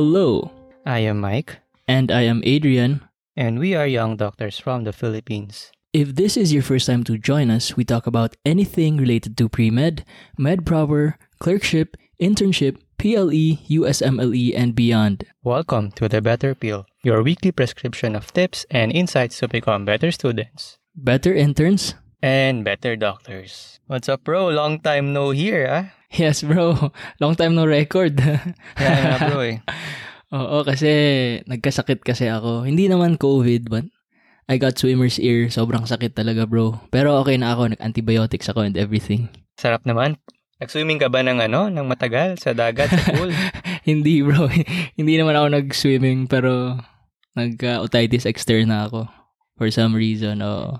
Hello. I am Mike. And I am Adrian. And we are young doctors from the Philippines. If this is your first time to join us, we talk about anything related to pre-med, med proper, clerkship, internship, PLE, USMLE, and beyond. Welcome to The Better Pill, your weekly prescription of tips and insights to become better students, better interns, and better doctors. What's up, bro? Long time no hear, ah? Yes, bro. Long time no record. Yeah, bro, eh. Oo, kasi nagkasakit kasi ako. Hindi naman COVID, but I got swimmer's ear. Sobrang sakit talaga, bro. Pero okay na ako. Nag-antibiotics ako and everything. Sarap naman. Nag-swimming ka ba ng matagal? Sa dagat, sa pool? Hindi, bro. Hindi naman ako nag-swimming, pero nag-otitis externa ako. For some reason, oo.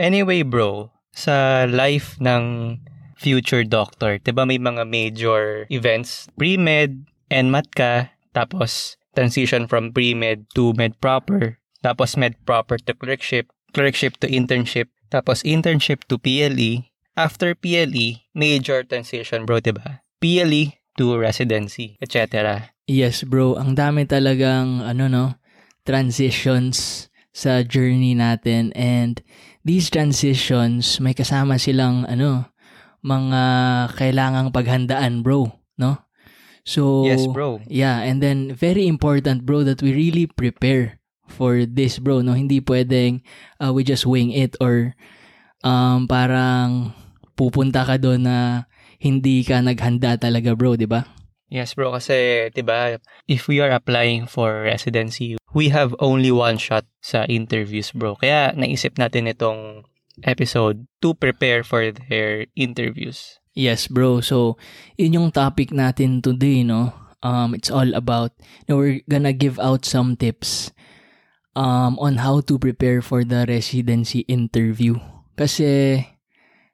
Anyway, bro, sa life ng future doctor, diba may mga major events? Pre-med, NMAT ka, tapos transition from pre-med to med proper. Tapos med proper to clerkship, clerkship to internship, tapos internship to PLE. After PLE, major transition, bro, diba? PLE to residency, etc. Yes, bro. Ang dami talagang, transitions sa journey natin. And these transitions, may kasama silang, mga kailangang paghandaan, bro, no? So, yes, bro. Yeah, and then very important, bro, that we really prepare for this, bro, no? Hindi pwedeng we just wing it or parang pupunta ka doon na hindi ka naghanda talaga, bro, di ba? Yes, bro, kasi, di ba, if we are applying for residency, we have only one shot sa interviews, bro. Kaya naisip natin itong episode to prepare for their interviews. Yes, bro. So, yun yung topic natin today, no? It's all about, we're gonna give out some tips on how to prepare for the residency interview. Kasi,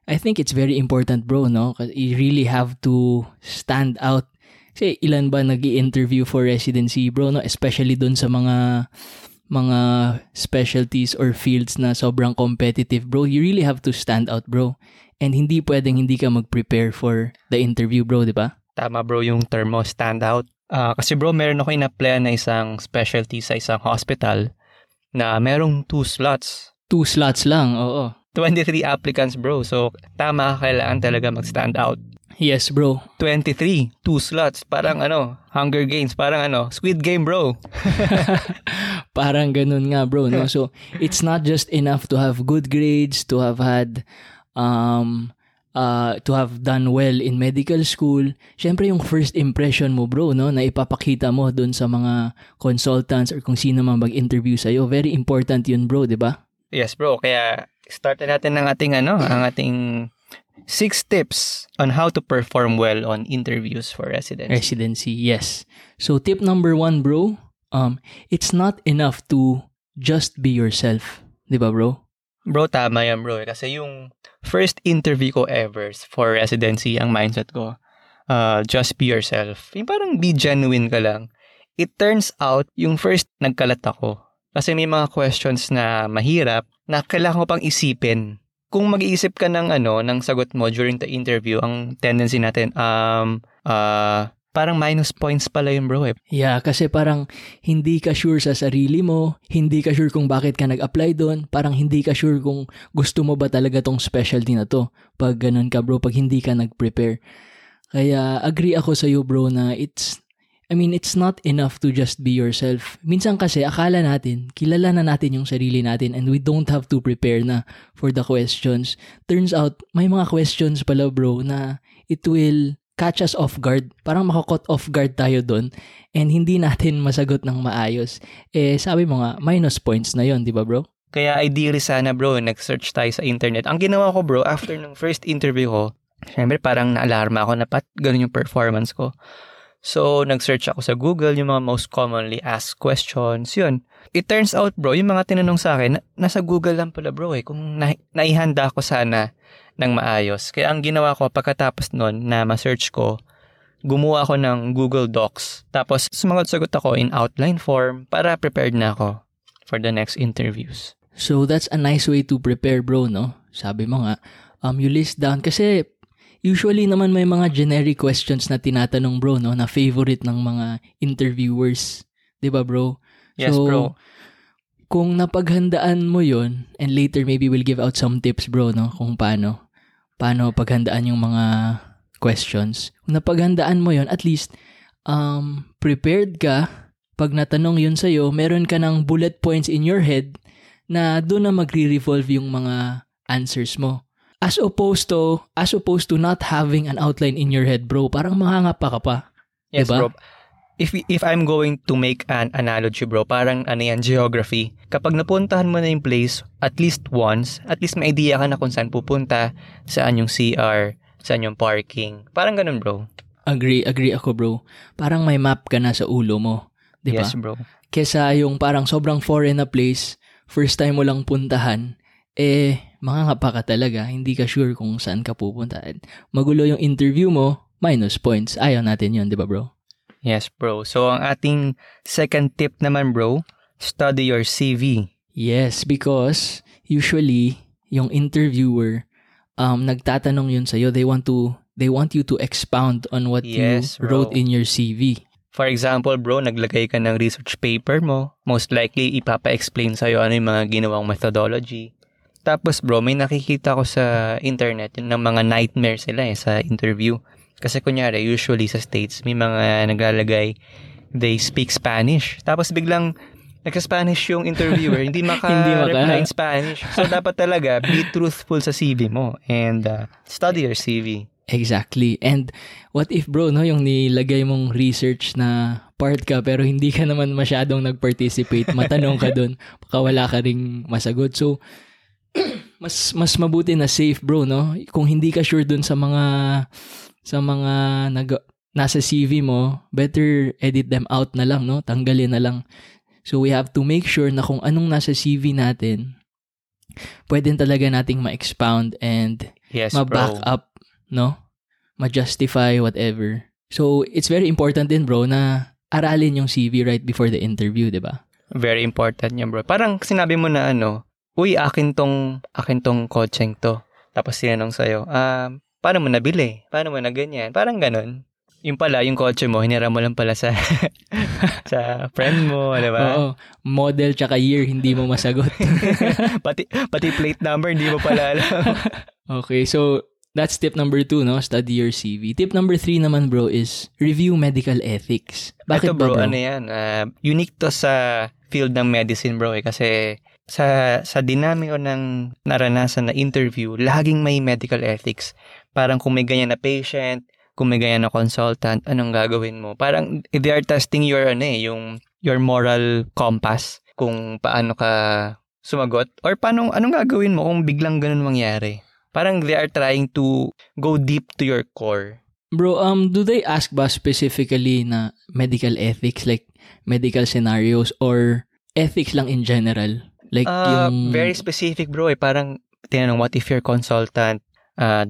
I think it's very important, bro, no? Kasi you really have to stand out. Kasi ilan ba nag-i-interview for residency, bro, no? Especially dun sa mga specialties or fields na sobrang competitive, bro. You really have to stand out, bro. And hindi pwedeng hindi ka mag-prepare for the interview, bro, di ba? Tama, bro, yung term mo, stand out. Kasi, bro, meron ako in-applyan na isang specialty sa isang hospital na merong 2 slots. 2 slots lang, oo. 23 applicants, bro. So, tama, kailangan talaga mag-stand out. Yes, bro. 23, 2 slots. Parang Hunger Games. Parang Squid Game, bro. Parang ganun nga, bro, no? So, it's not just enough to have good grades, to have had, to have done well in medical school. Siyempre, yung first impression mo, bro, no? Na ipapakita mo dun sa mga consultants or kung sino man mag-interview sa'yo. Very important yun, bro, di ba? Yes, bro. Kaya start natin ng ating ang ating 6 tips on how to perform well on interviews for residency. Residency, yes. So tip number 1, bro, it's not enough to just be yourself, 'di ba, bro? Bro, tama yan, bro. Kasi yung first interview ko ever for residency, ang mindset ko, just be yourself. Yung parang be genuine ka lang. It turns out, yung first nagkalat ako. Kasi may mga questions na mahirap na kailangan ko pang isipin. Kung mag-iisip ka ng sagot mo during the interview, ang tendency natin, parang minus points pala yung, bro, eh. Yeah, kasi parang hindi ka sure sa sarili mo, hindi ka sure kung bakit ka nag-apply doon, parang hindi ka sure kung gusto mo ba talaga tong specialty na to. Pag ganun ka, bro, pag hindi ka nag-prepare. Kaya agree ako sa'yo, bro, na it's not enough to just be yourself. Minsan kasi, akala natin, kilala na natin yung sarili natin and we don't have to prepare na for the questions. Turns out, may mga questions pala, bro, na it will catch us off guard. Parang makakot off guard tayo dun and hindi natin masagot ng maayos. Eh, sabi mo nga, minus points na yon, di ba, bro? Kaya ideally sana, bro, nag-search tayo sa internet. Ang ginawa ko, bro, after ng first interview ko, syempre parang na-alarma ako na pat ganun yung performance ko. So, nag-search ako sa Google, yung mga most commonly asked questions, yun. It turns out, bro, yung mga tinanong sa akin, nasa Google lang pala, bro, eh, kung naihanda ko sana ng maayos. Kaya ang ginawa ko, pagkatapos nun na ma-search ko, gumawa ako ng Google Docs. Tapos, sumagot-sagot ako in outline form para prepared na ako for the next interviews. So, that's a nice way to prepare, bro, no? Sabi mo nga, you list down, kasi Usually naman may mga generic questions na tinatanong, bro, no, na favorite ng mga interviewers. 'Di ba, bro? Yes, so, bro. Kung napaghandaan mo 'yon, and later maybe we'll give out some tips, bro, no, kung paano paghandaan yung mga questions. Kung napaghandaan mo 'yon, at least prepared ka pag natanong 'yun sa iyo, meron ka ng bullet points in your head na doon na magre-revolve yung mga answers mo. As opposed to not having an outline in your head, bro. Parang mahangapa ka pa. Yes, diba? Bro. If I'm going to make an analogy, bro, parang ano yan, geography. Kapag napuntahan mo na yung place at least once, at least may idea ka na kung saan pupunta, saan yung CR, saan yung parking. Parang ganun, bro. Agree ako, bro. Parang may map ka na sa ulo mo. Diba? Yes, bro. Kesa yung parang sobrang foreign na place, first time mo lang puntahan, mangangapa ka talaga, hindi ka sure kung saan ka pupunta. Magulo yung interview mo, minus points. Ayaw natin yun, di ba, bro? Yes, bro. So, ang ating second tip naman, bro, study your CV. Yes, because usually, yung interviewer, nagtatanong yun sa'yo. They want you to expound on what you wrote in your CV. For example, bro, naglagay ka ng research paper mo. Most likely, ipapa-explain sa'yo ano yung mga ginawang methodology. Tapos, bro, may nakikita ko sa internet ng mga nightmare sila sa interview. Kasi kunyari, usually sa States, may mga naglalagay, they speak Spanish. Tapos biglang nagsa-Spanish yung interviewer, hindi maka-reply in Spanish. So, dapat talaga, be truthful sa CV mo and study your CV. Exactly. And what if, bro, no, yung nilagay mong research na part ka pero hindi ka naman masyadong nag-participate, matanong ka dun, baka wala ka ring masagot. So, mas mabuti na safe, bro, no? Kung hindi ka sure dun sa mga nasa CV mo, better edit them out na lang, no? Tanggalin na lang. So, we have to make sure na kung anong nasa CV natin, pwede talaga nating ma-expound and ma-back up, no? Ma-justify whatever. So, it's very important din, bro, na aralin yung CV right before the interview, di ba? Very important yan, bro. Parang sinabi mo na uy, akin tong coaching to. Tapos sinanong sa'yo, paano mo nabili? Paano mo na ganyan? Parang ganun. Yung pala, yung kotse mo, hinira mo lang pala sa sa friend mo, di ba? Oo. Model tsaka year, hindi mo masagot. pati plate number, hindi mo pala alam. Okay, so that's tip number 2, no? Study your CV. Tip number 3 naman, bro, is review medical ethics. Bakit ito, bro? Ano yan? Unique to sa field ng medicine, bro, kasi sa dinamiko ng naranasan na interview, laging may medical ethics. Parang kung may ganyan na patient, kung may ganyan na consultant, anong gagawin mo? Parang they are testing your moral compass kung paano ka sumagot or paano, anong gagawin mo kung biglang ganun mangyari. Parang they are trying to go deep to your core. Bro, do they ask ba specifically na medical ethics, like medical scenarios or ethics lang in general? Like yung very specific, bro. Parang tinanong, what if your consultant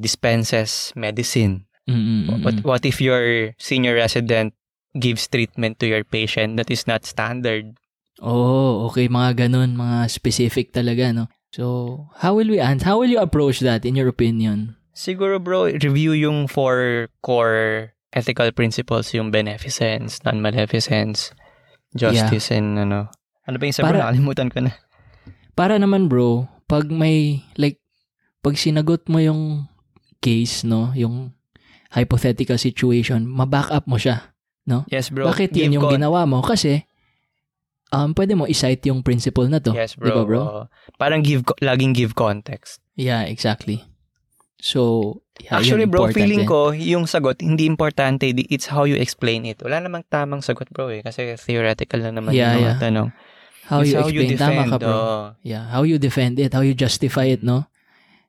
dispenses medicine? Mm-hmm. What if your senior resident gives treatment to your patient that is not standard? Oh, okay. Mga ganun, mga specific talaga, no? So, how will you approach that in your opinion? Siguro, bro, review yung 4 core ethical principles, yung beneficence, non-maleficence, justice, and ano. Ano ba yung sabi? Nakalimutan ko na. Para naman, bro, pag may, like, pag sinagot mo yung case, no, yung hypothetical situation, ma-back up mo siya, no? Yes, bro. Bakit yun yung ginawa mo? Kasi, pwede mo i-cite yung principle na to. Yes, bro. Diba, bro? Parang laging give context. Yeah, exactly. So, yeah, actually, bro, feeling ko, yung sagot, hindi importante. It's how you explain it. Wala namang tamang sagot, bro, kasi theoretical lang naman yung tanong. How you defend. Tama ka, bro. Oh. Yeah, how you defend it, how you justify it, no?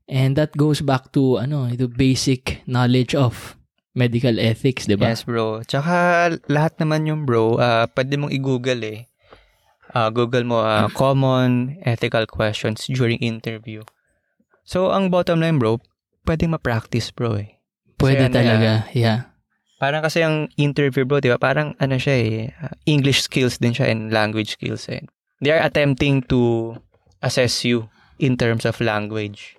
And that goes back to, the basic knowledge of medical ethics, diba? Yes, bro. Tsaka, lahat naman yung, bro, pwede mong i-google, Google mo common ethical questions during interview. So, ang bottom line, bro, pwede ma-practice, bro, Pwede talaga, yeah. Parang kasi ang interview, bro, diba? Parang English skills din siya and language skills. They are attempting to assess you in terms of language.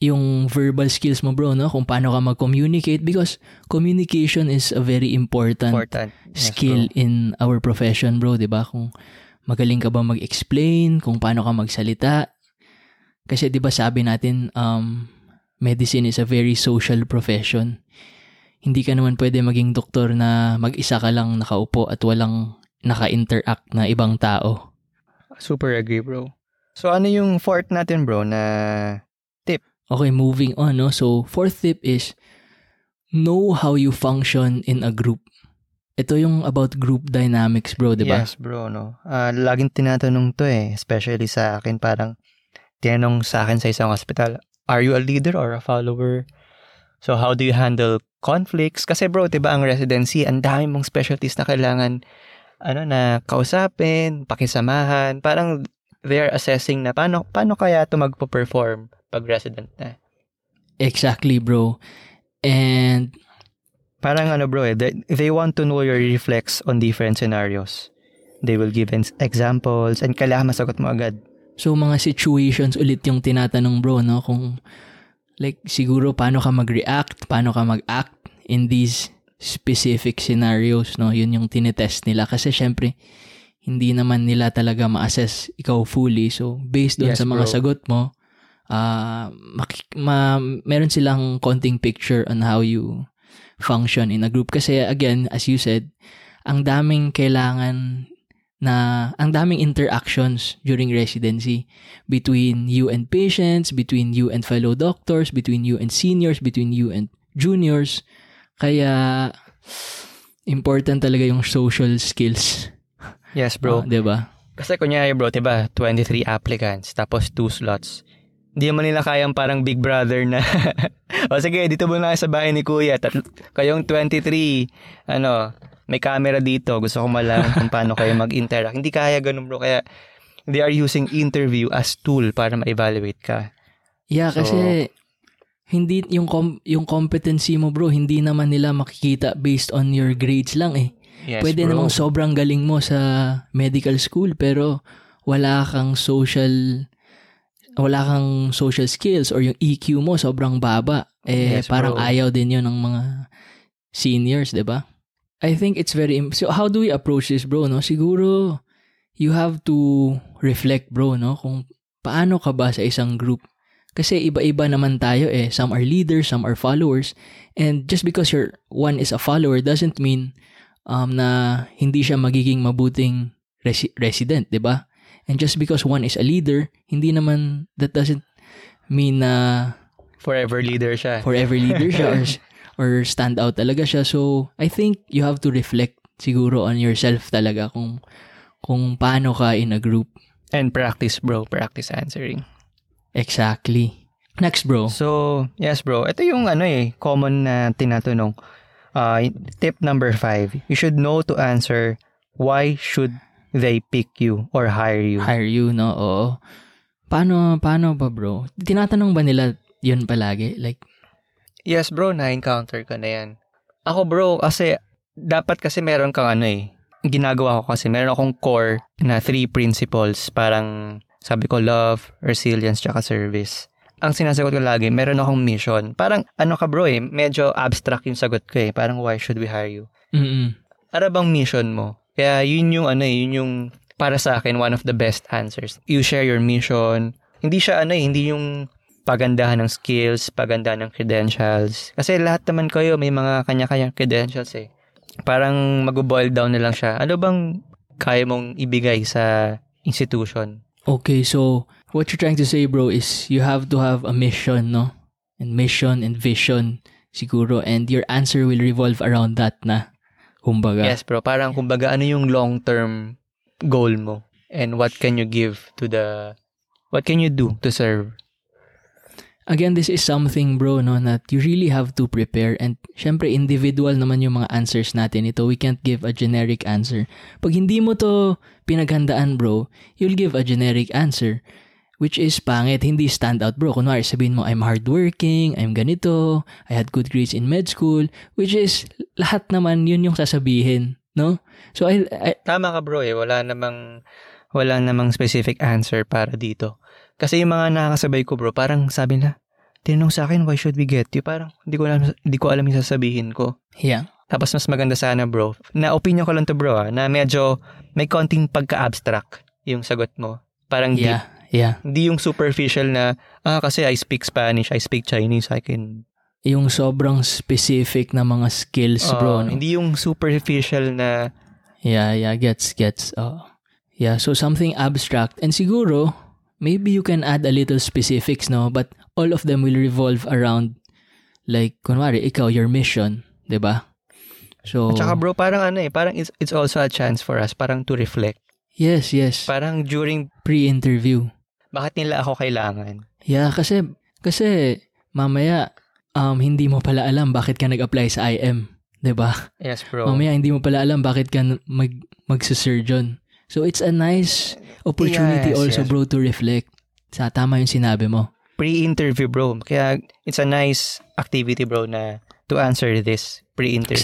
yung verbal skills mo, bro, no? Kung paano ka mag-communicate, because communication is a very important skill, yes, in our profession, bro, diba? Kung magaling ka ba mag-explain, kung paano ka magsalita. Kasi diba sabi natin, medicine is a very social profession. Hindi ka naman pwede maging doktor na mag-isa ka lang nakaupo at walang naka-interact na ibang tao. Super agree, bro. So ano yung fourth natin, bro, na tip? Okay, moving on, no? So, fourth tip is, know how you function in a group. Ito yung about group dynamics, bro, diba? Yes, bro, no? Laging tinatanong to eh, especially sa akin, parang tinanong sa akin sa isang hospital, are you a leader or a follower? So, how do you handle conflicts? Kasi, bro, diba, ang residency, ang dami mong specialties na kailangan, na kausapin, pakisamahan, parang they're assessing na paano kaya to magpo-perform pag-resident na. Exactly, bro. And parang bro, they want to know your reflex on different scenarios. They will give examples and kailangan masagot mo agad. So, mga situations ulit yung tinatanong, bro, no? Kung, like, siguro, paano ka mag-react, paano ka mag-act in these specific scenarios, no? Yun yung tinetest nila. Kasi, syempre, hindi naman nila talaga ma-assess ikaw fully. So, based doon, yes, sa mga, bro, sagot mo, meron silang konting picture on how you function in a group. Kasi again, as you said, ang daming interactions during residency between you and patients, between you and fellow doctors, between you and seniors, between you and juniors. Kaya important talaga yung social skills. Yes, bro. Diba? Kasi kunyari, bro, diba, 23 applicants tapos 2 slots. Hindi naman nila kayang parang big brother na, o sige, dito muna sa bahay ni kuya. Kayong 23, may camera dito. Gusto ko malaman kung paano kayo mag-interact. Hindi kaya ganun, bro. Kaya they are using interview as tool para ma-evaluate ka. Yeah, so, kasi hindi yung competency mo, bro, hindi naman nila makikita based on your grades lang eh. Yes, pwede, bro, namang sobrang galing mo sa medical school pero wala kang social skills or yung EQ mo sobrang baba. Yes, parang, bro, ayaw din yun ng mga seniors, diba? I think it's very... So, how do we approach this, bro, no? Siguro, you have to reflect, bro, no? Kung paano ka ba sa isang group. Kasi iba-iba naman tayo eh. Some are leaders, some are followers. And just because one is a follower doesn't mean na hindi siya magiging mabuting resident, diba? And just because one is a leader, hindi naman, that doesn't mean na forever leader siya or stand out talaga siya. So, I think you have to reflect siguro on yourself talaga kung paano ka in a group. And practice, bro. Practice answering. Exactly. Next, bro. So, yes, bro. Ito yung common na tinatanong. Tip number 5. You should know to answer, why should they pick you or hire you? Hire you, no? Oo. Paano ba, bro? Tinatanong ba nila yun palagi? Like, yes, bro, na-encounter ko na yan. Ako, bro, kasi dapat kasi meron kang ginagawa ko kasi meron akong core na 3 principles. Parang sabi ko, love, resilience, tsaka service. Ang sinasagot ko lagi, meron akong mission. Parang ka, bro, medyo abstract yung sagot ko . Parang, why should we hire you? Mm-mm. Para bang mission mo? Kaya yun yung para sa akin one of the best answers. You share your mission. Hindi siya hindi yung pagandahan ng skills, pagandahan ng credentials. Kasi lahat naman kayo may mga kanya-kanyang credentials . Parang mag-boil down na lang siya. Ano bang kaya mong ibigay sa institution? Okay, so what you're trying to say, bro, is you have to have a mission, no? And mission and vision siguro, and your answer will revolve around that na. Kumbaga. Yes, bro. Parang kumbaga, ano yung long-term goal mo? And what can you give what can you do to serve? Again, this is something, bro, no, that you really have to prepare. And syempre, individual naman yung mga answers natin. Ito, we can't give a generic answer. Pag hindi mo to pinaghandaan, bro, you'll give a generic answer. Which is pangit, hindi stand out, bro. Kunwari, sabihin mo, I'm hardworking, I'm ganito, I had good grades in med school. Which is, lahat naman yun yung sasabihin, no? So, tama ka, bro, Wala namang specific answer para dito. Kasi yung mga nakakasabay ko, bro, parang sabi na, tinanong sa akin, why should we get you? Parang, di ko alam yung sasabihin ko. Yeah. Tapos, mas maganda sana, bro. Na opinion ko lang to, bro, na medyo may konting pagka-abstract yung sagot mo. Parang yeah, deep. Yeah. Hindi yung superficial na, kasi I speak Spanish, I speak Chinese, I can... Yung sobrang specific na mga skills, bro. No? Hindi yung superficial na... Yeah, gets. Yeah, so something abstract. And siguro, maybe you can add a little specifics, no? But all of them will revolve around, like, kunwari, ikaw, your mission, di ba? So, at saka bro, parang parang it's also a chance for us, parang to reflect. Yes. Parang during pre-interview. Bakit nila ako kailangan? Yeah, kasi mamaya, hindi mo pala alam bakit ka nag-apply sa IM, di ba? Yes, bro. Mamaya, hindi mo pala alam bakit ka magsusurgeon. So, it's a nice opportunity also, bro, to reflect. Sa tama yung sinabi mo. Pre-interview, bro. Kaya, it's a nice activity, bro, na to answer this pre-interview.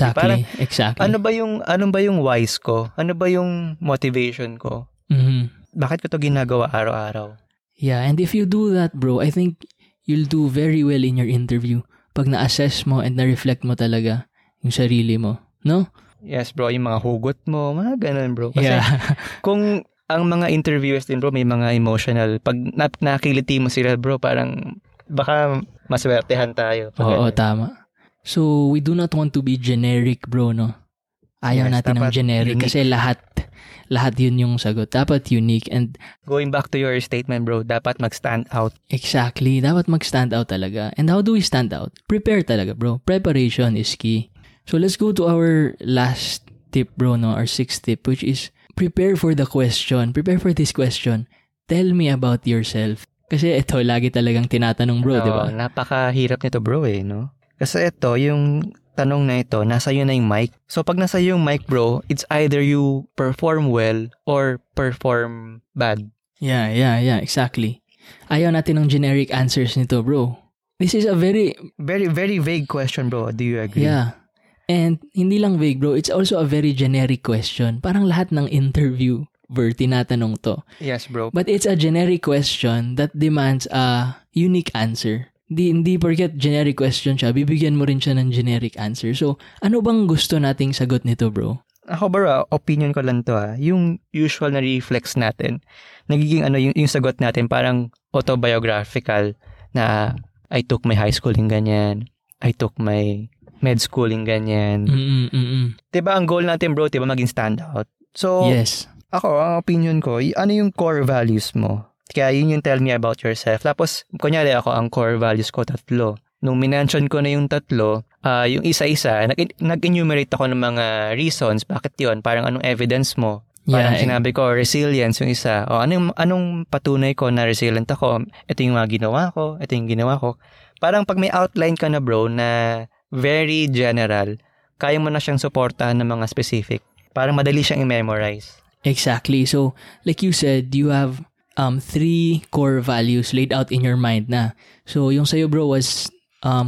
Exactly. Ano ba yung whys ko? Ano ba yung motivation ko? Mm-hmm. Bakit ko to ginagawa araw-araw? Yeah, and if you do that, bro, I think you'll do very well in your interview pag na-assess mo and na-reflect mo talaga yung sarili mo. No? Yes, bro. Yung mga hugot mo, mga ganun, bro. Kasi kung ang mga interviewers din, bro, may mga emotional. Pag nakiliti mo sila, bro, parang baka maswertehan tayo. Oo, tama. So, we do not want to be generic, bro, no? Ayaw natin ng generic unique. Kasi lahat yun yung sagot. Dapat unique. And going back to your statement, bro, dapat mag-stand out. Exactly. Dapat mag-stand out talaga. And how do we stand out? Prepare talaga, bro. Preparation is key. So, let's go to our last tip, bro, no? Our sixth tip, which is prepare for the question. Prepare for this question. Tell me about yourself. Kasi ito, lagi talagang tinatanong, bro, di ba? Napakahirap nito, bro, no? Kasi ito, yung tanong na ito, nasa iyo na yung mic. So, pag nasa iyo yung mic, bro, it's either you perform well or perform bad. Yeah, exactly. Ayaw natin ng generic answers nito, bro. This is a very... Very, very vague question, bro. Do you agree? Yeah. And hindi lang vague, bro. It's also a very generic question. Parang lahat ng interviewer tinatanong to. Yes, bro. But it's a generic question that demands a unique answer. Hindi porket generic question siya, bibigyan mo rin siya ng generic answer. So, ano bang gusto nating sagot nito, bro? Ako, bro, opinion ko lang to, Yung usual na reflex natin, nagiging yung sagot natin, parang autobiographical na I took my high schooling ganyan, I took my... med schooling, ganyan. Diba, ang goal natin, bro, diba, maging standout. So, yes. Ako, ang opinion ko, ano yung core values mo? Kaya yun yung tell me about yourself. Tapos, kunyari ako, ang core values ko, 3. Nung minention ko na yung 3, yung isa-isa, nag-enumerate ako ng mga reasons, bakit yun? Parang anong evidence mo? Parang sinabi ko, resilience yung isa. O, anong patunay ko na resilient ako? Ito yung mga ginawa ko, ito yung ginawa ko. Parang pag may outline ka na, bro, na very general, kaya mo na siyang suportahan ng mga specific. Parang madali siyang i-memorize. Exactly. So, like you said, you have 3 core values laid out in your mind na. So, yung sa'yo, bro, was,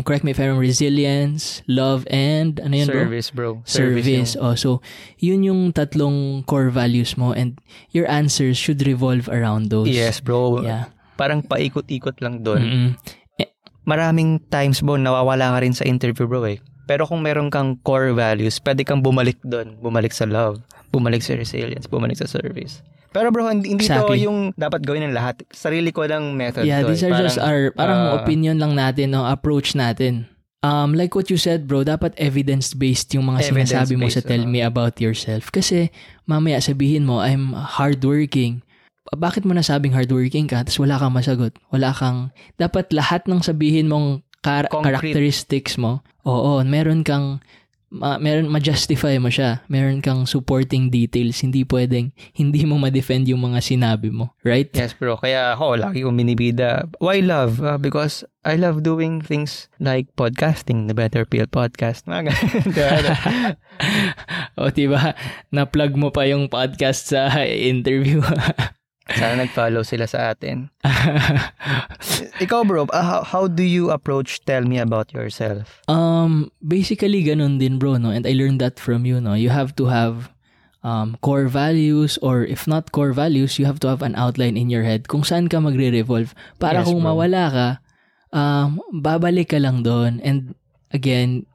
correct me if I'm wrong, resilience, love, and ano yun, bro? Service, bro. Service. Yung... So, yun yung 3 core values mo and your answers should revolve around those. Yes, bro. Yeah. Parang paikot-ikot lang doon. Mm-hmm. Maraming times, bro, nawawala ka rin sa interview, bro, Pero kung meron kang core values, pwede kang bumalik doon. Bumalik sa love, bumalik sa resilience, bumalik sa service. Pero, bro, hindi exactly to yung dapat gawin ng lahat. Sarili ko lang method. Yeah, these are parang, just our parang opinion lang natin, no? Approach natin. Like what you said, bro, dapat evidence-based yung mga sinasabi mo sa tell me about yourself. Kasi mamaya sabihin mo, I'm hardworking. Bakit mo nasabing hardworking ka tapos wala kang masagot? Wala kang... Dapat lahat ng sabihin mong characteristics mo, oo, meron kang... ma-justify mo siya. Meron kang supporting details. Hindi pwedeng hindi mo ma-defend yung mga sinabi mo. Right? Yes, bro. Kaya ako, lagi kong binibida. Why love? Because I love doing things like podcasting, The Better Pill Podcast. Mga ganun. O, diba? Na-plug mo pa yung podcast sa interview. Sana nag-follow sila sa atin. Ikaw, bro, how do you approach tell me about yourself? Basically, ganun din, bro, no? And I learned that from you, no? You have to have core values, or if not core values, you have to have an outline in your head kung saan ka magre-revolve. Para kung mawala ka, babalik ka lang doon. And again,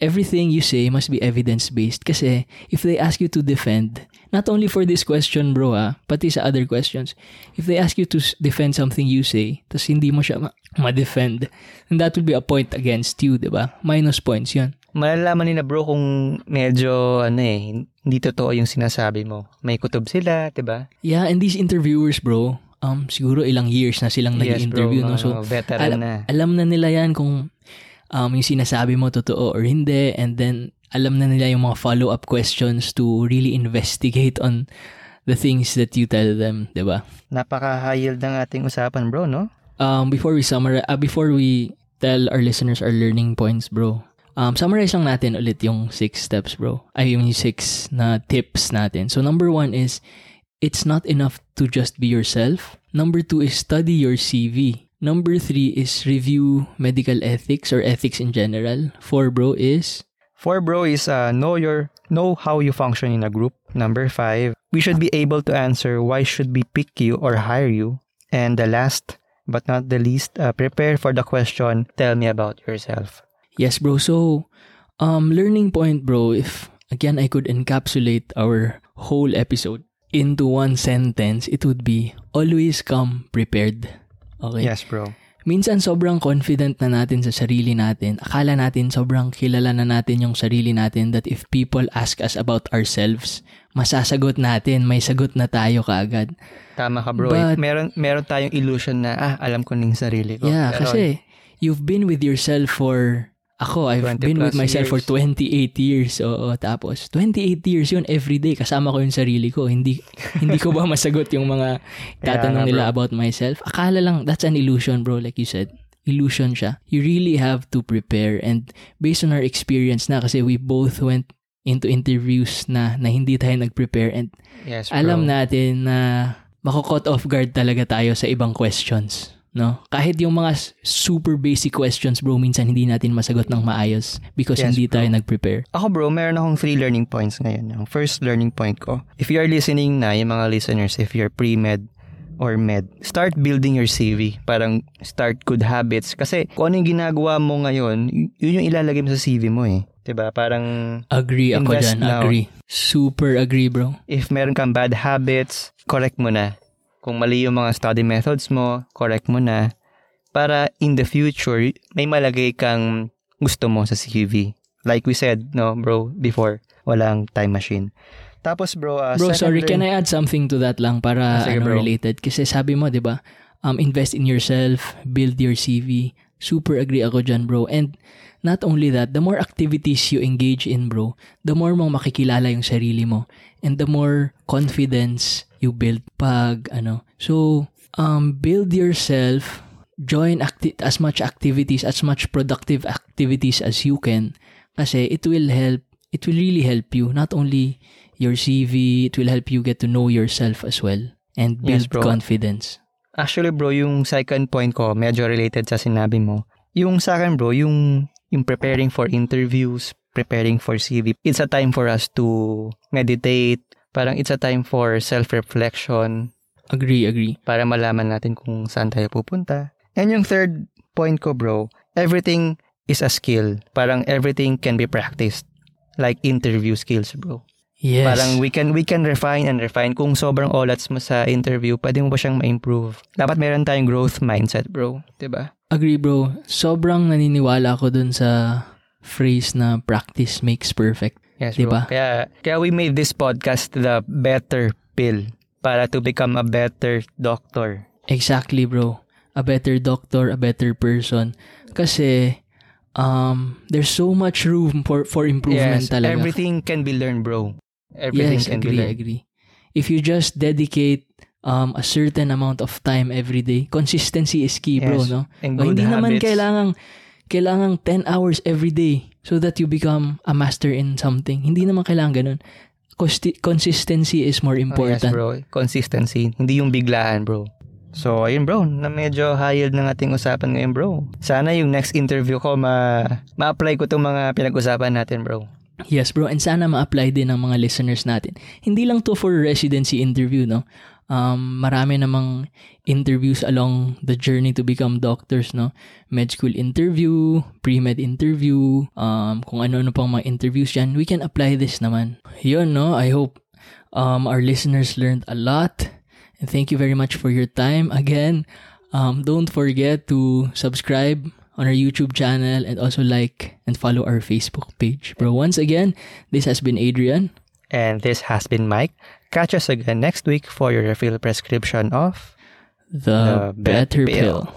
everything you say must be evidence-based kasi if they ask you to defend, not only for this question bro pati sa other questions, if they ask you to defend something you say, tas hindi mo siya ma-defend, and that will be a point against you, diba? Minus points yun. Malalaman nila bro kung medyo hindi totoo yung sinasabi mo. May kutob sila, diba? Yeah, and these interviewers bro, siguro ilang years na silang nag-interview. Yes bro, no? So, veteran na. Alam na nila yan kung yung sinasabi mo totoo or hindi, and then alam na nila yung mga follow-up questions to really investigate on the things that you tell them, diba? Napaka-high-yield ng ating usapan, bro, no? Before we tell our listeners our learning points, bro, summarize lang natin ulit yung 6 steps, bro. Yung 6 na tips natin. So, number 1 is, it's not enough to just be yourself. Number 2 is study your CV. Number 3 is review medical ethics or ethics in general. 4 bro is know how you function in a group. Number 5, we should be able to answer why should we pick you or hire you. And the last but not the least, prepare for the question, tell me about yourself. Yes bro, so learning point bro, if again I could encapsulate our whole episode into one sentence, it would be always come prepared. Okay. Yes, bro. Minsan sobrang confident na natin sa sarili natin. Akala natin sobrang kilala na natin yung sarili natin that if people ask us about ourselves, masasagot natin, may sagot na tayo kaagad. Tama ka, bro. But, meron tayong illusion na, alam ko ng sarili ko. Yeah, pero, kasi you've been with yourself for, I've been with myself years. For 28 years. Oo, tapos 28 years yun, everyday kasama ko yung sarili ko. Hindi ko ba masagot yung mga tatanong nila about myself? Akala lang, that's an illusion bro, like you said. Illusion siya. You really have to prepare, and based on our experience na kasi we both went into interviews na hindi tayo nag-prepare, and yes, alam natin na mako-caught off guard talaga tayo sa ibang questions. No, kahit yung mga super basic questions bro, minsan hindi natin masagot ng maayos because hindi tayo nag-prepare. Ako bro, meron akong 3 learning points ngayon. Yung first learning point ko, if you're listening na, yung mga listeners, if you're pre-med or med, start building your CV. Parang start good habits. Kasi kung ano yung ginagawa mo ngayon, yun yung ilalagay mo sa CV mo eh. Diba? Parang agree ako dyan, now. Agree. Super agree bro. If meron kang bad habits, correct mo na. Kung mali yung mga study methods mo, correct mo na. Para in the future, may malagay kang gusto mo sa CV. Like we said, no bro, before, walang time machine. Tapos bro, can I add something to that lang para related? Kasi sabi mo, di ba, invest in yourself, build your CV. Super agree ako dyan bro. And not only that, the more activities you engage in bro, the more mong makikilala yung sarili mo. And the more confidence you build . So, build yourself, join as much activities, as much productive activities as you can. Kasi it will help, it will really help you, not only your CV, it will help you get to know yourself as well and build confidence. Actually bro, yung second point ko, medyo related sa sinabi mo. Yung sa akin bro, yung preparing for interviews, preparing for CV, it's a time for us to meditate. Parang it's a time for self-reflection. Agree. Para malaman natin kung saan tayo pupunta. And yung third point ko, bro, everything is a skill. Parang everything can be practiced. Like interview skills, bro. Yes. Parang we can refine and refine. Kung sobrang olats mo sa interview, pwede mo ba siyang ma-improve? Dapat meron tayong growth mindset, bro. Diba? Agree, bro. Sobrang naniniwala ako dun sa phrase na practice makes perfect. Yes, diba? Bro. Kaya we made this podcast The Better Pill para to become a better doctor. Exactly, bro. A better doctor, a better person. Kasi there's so much room for improvement talaga. Everything can be learned, bro. Everything can be learned. If you just dedicate a certain amount of time every day, consistency is key, bro, no? And good habits. Hindi naman kailangang 10 hours every day so that you become a master in something. Hindi naman kailangan ganun. Consistency is more important. Yes, bro. Consistency. Hindi yung biglaan, bro. So, ayun, bro. Na medyo high-yield ng ating usapan ngayon, bro. Sana yung next interview ko, ma-apply ko itong mga pinag-usapan natin, bro. Yes, bro. And sana ma-apply din ng mga listeners natin. Hindi lang to for residency interview, no? marami namang interviews along the journey to become doctors, no? Med school interview, pre-med interview, kung ano-ano pang mga interviews yan, we can apply this naman. Yun, no? I hope our listeners learned a lot. And thank you very much for your time. Again, don't forget to subscribe on our YouTube channel and also like and follow our Facebook page. But once again, this has been Adrian. And this has been Mike. Catch us again next week for your refill prescription of The Better Pill.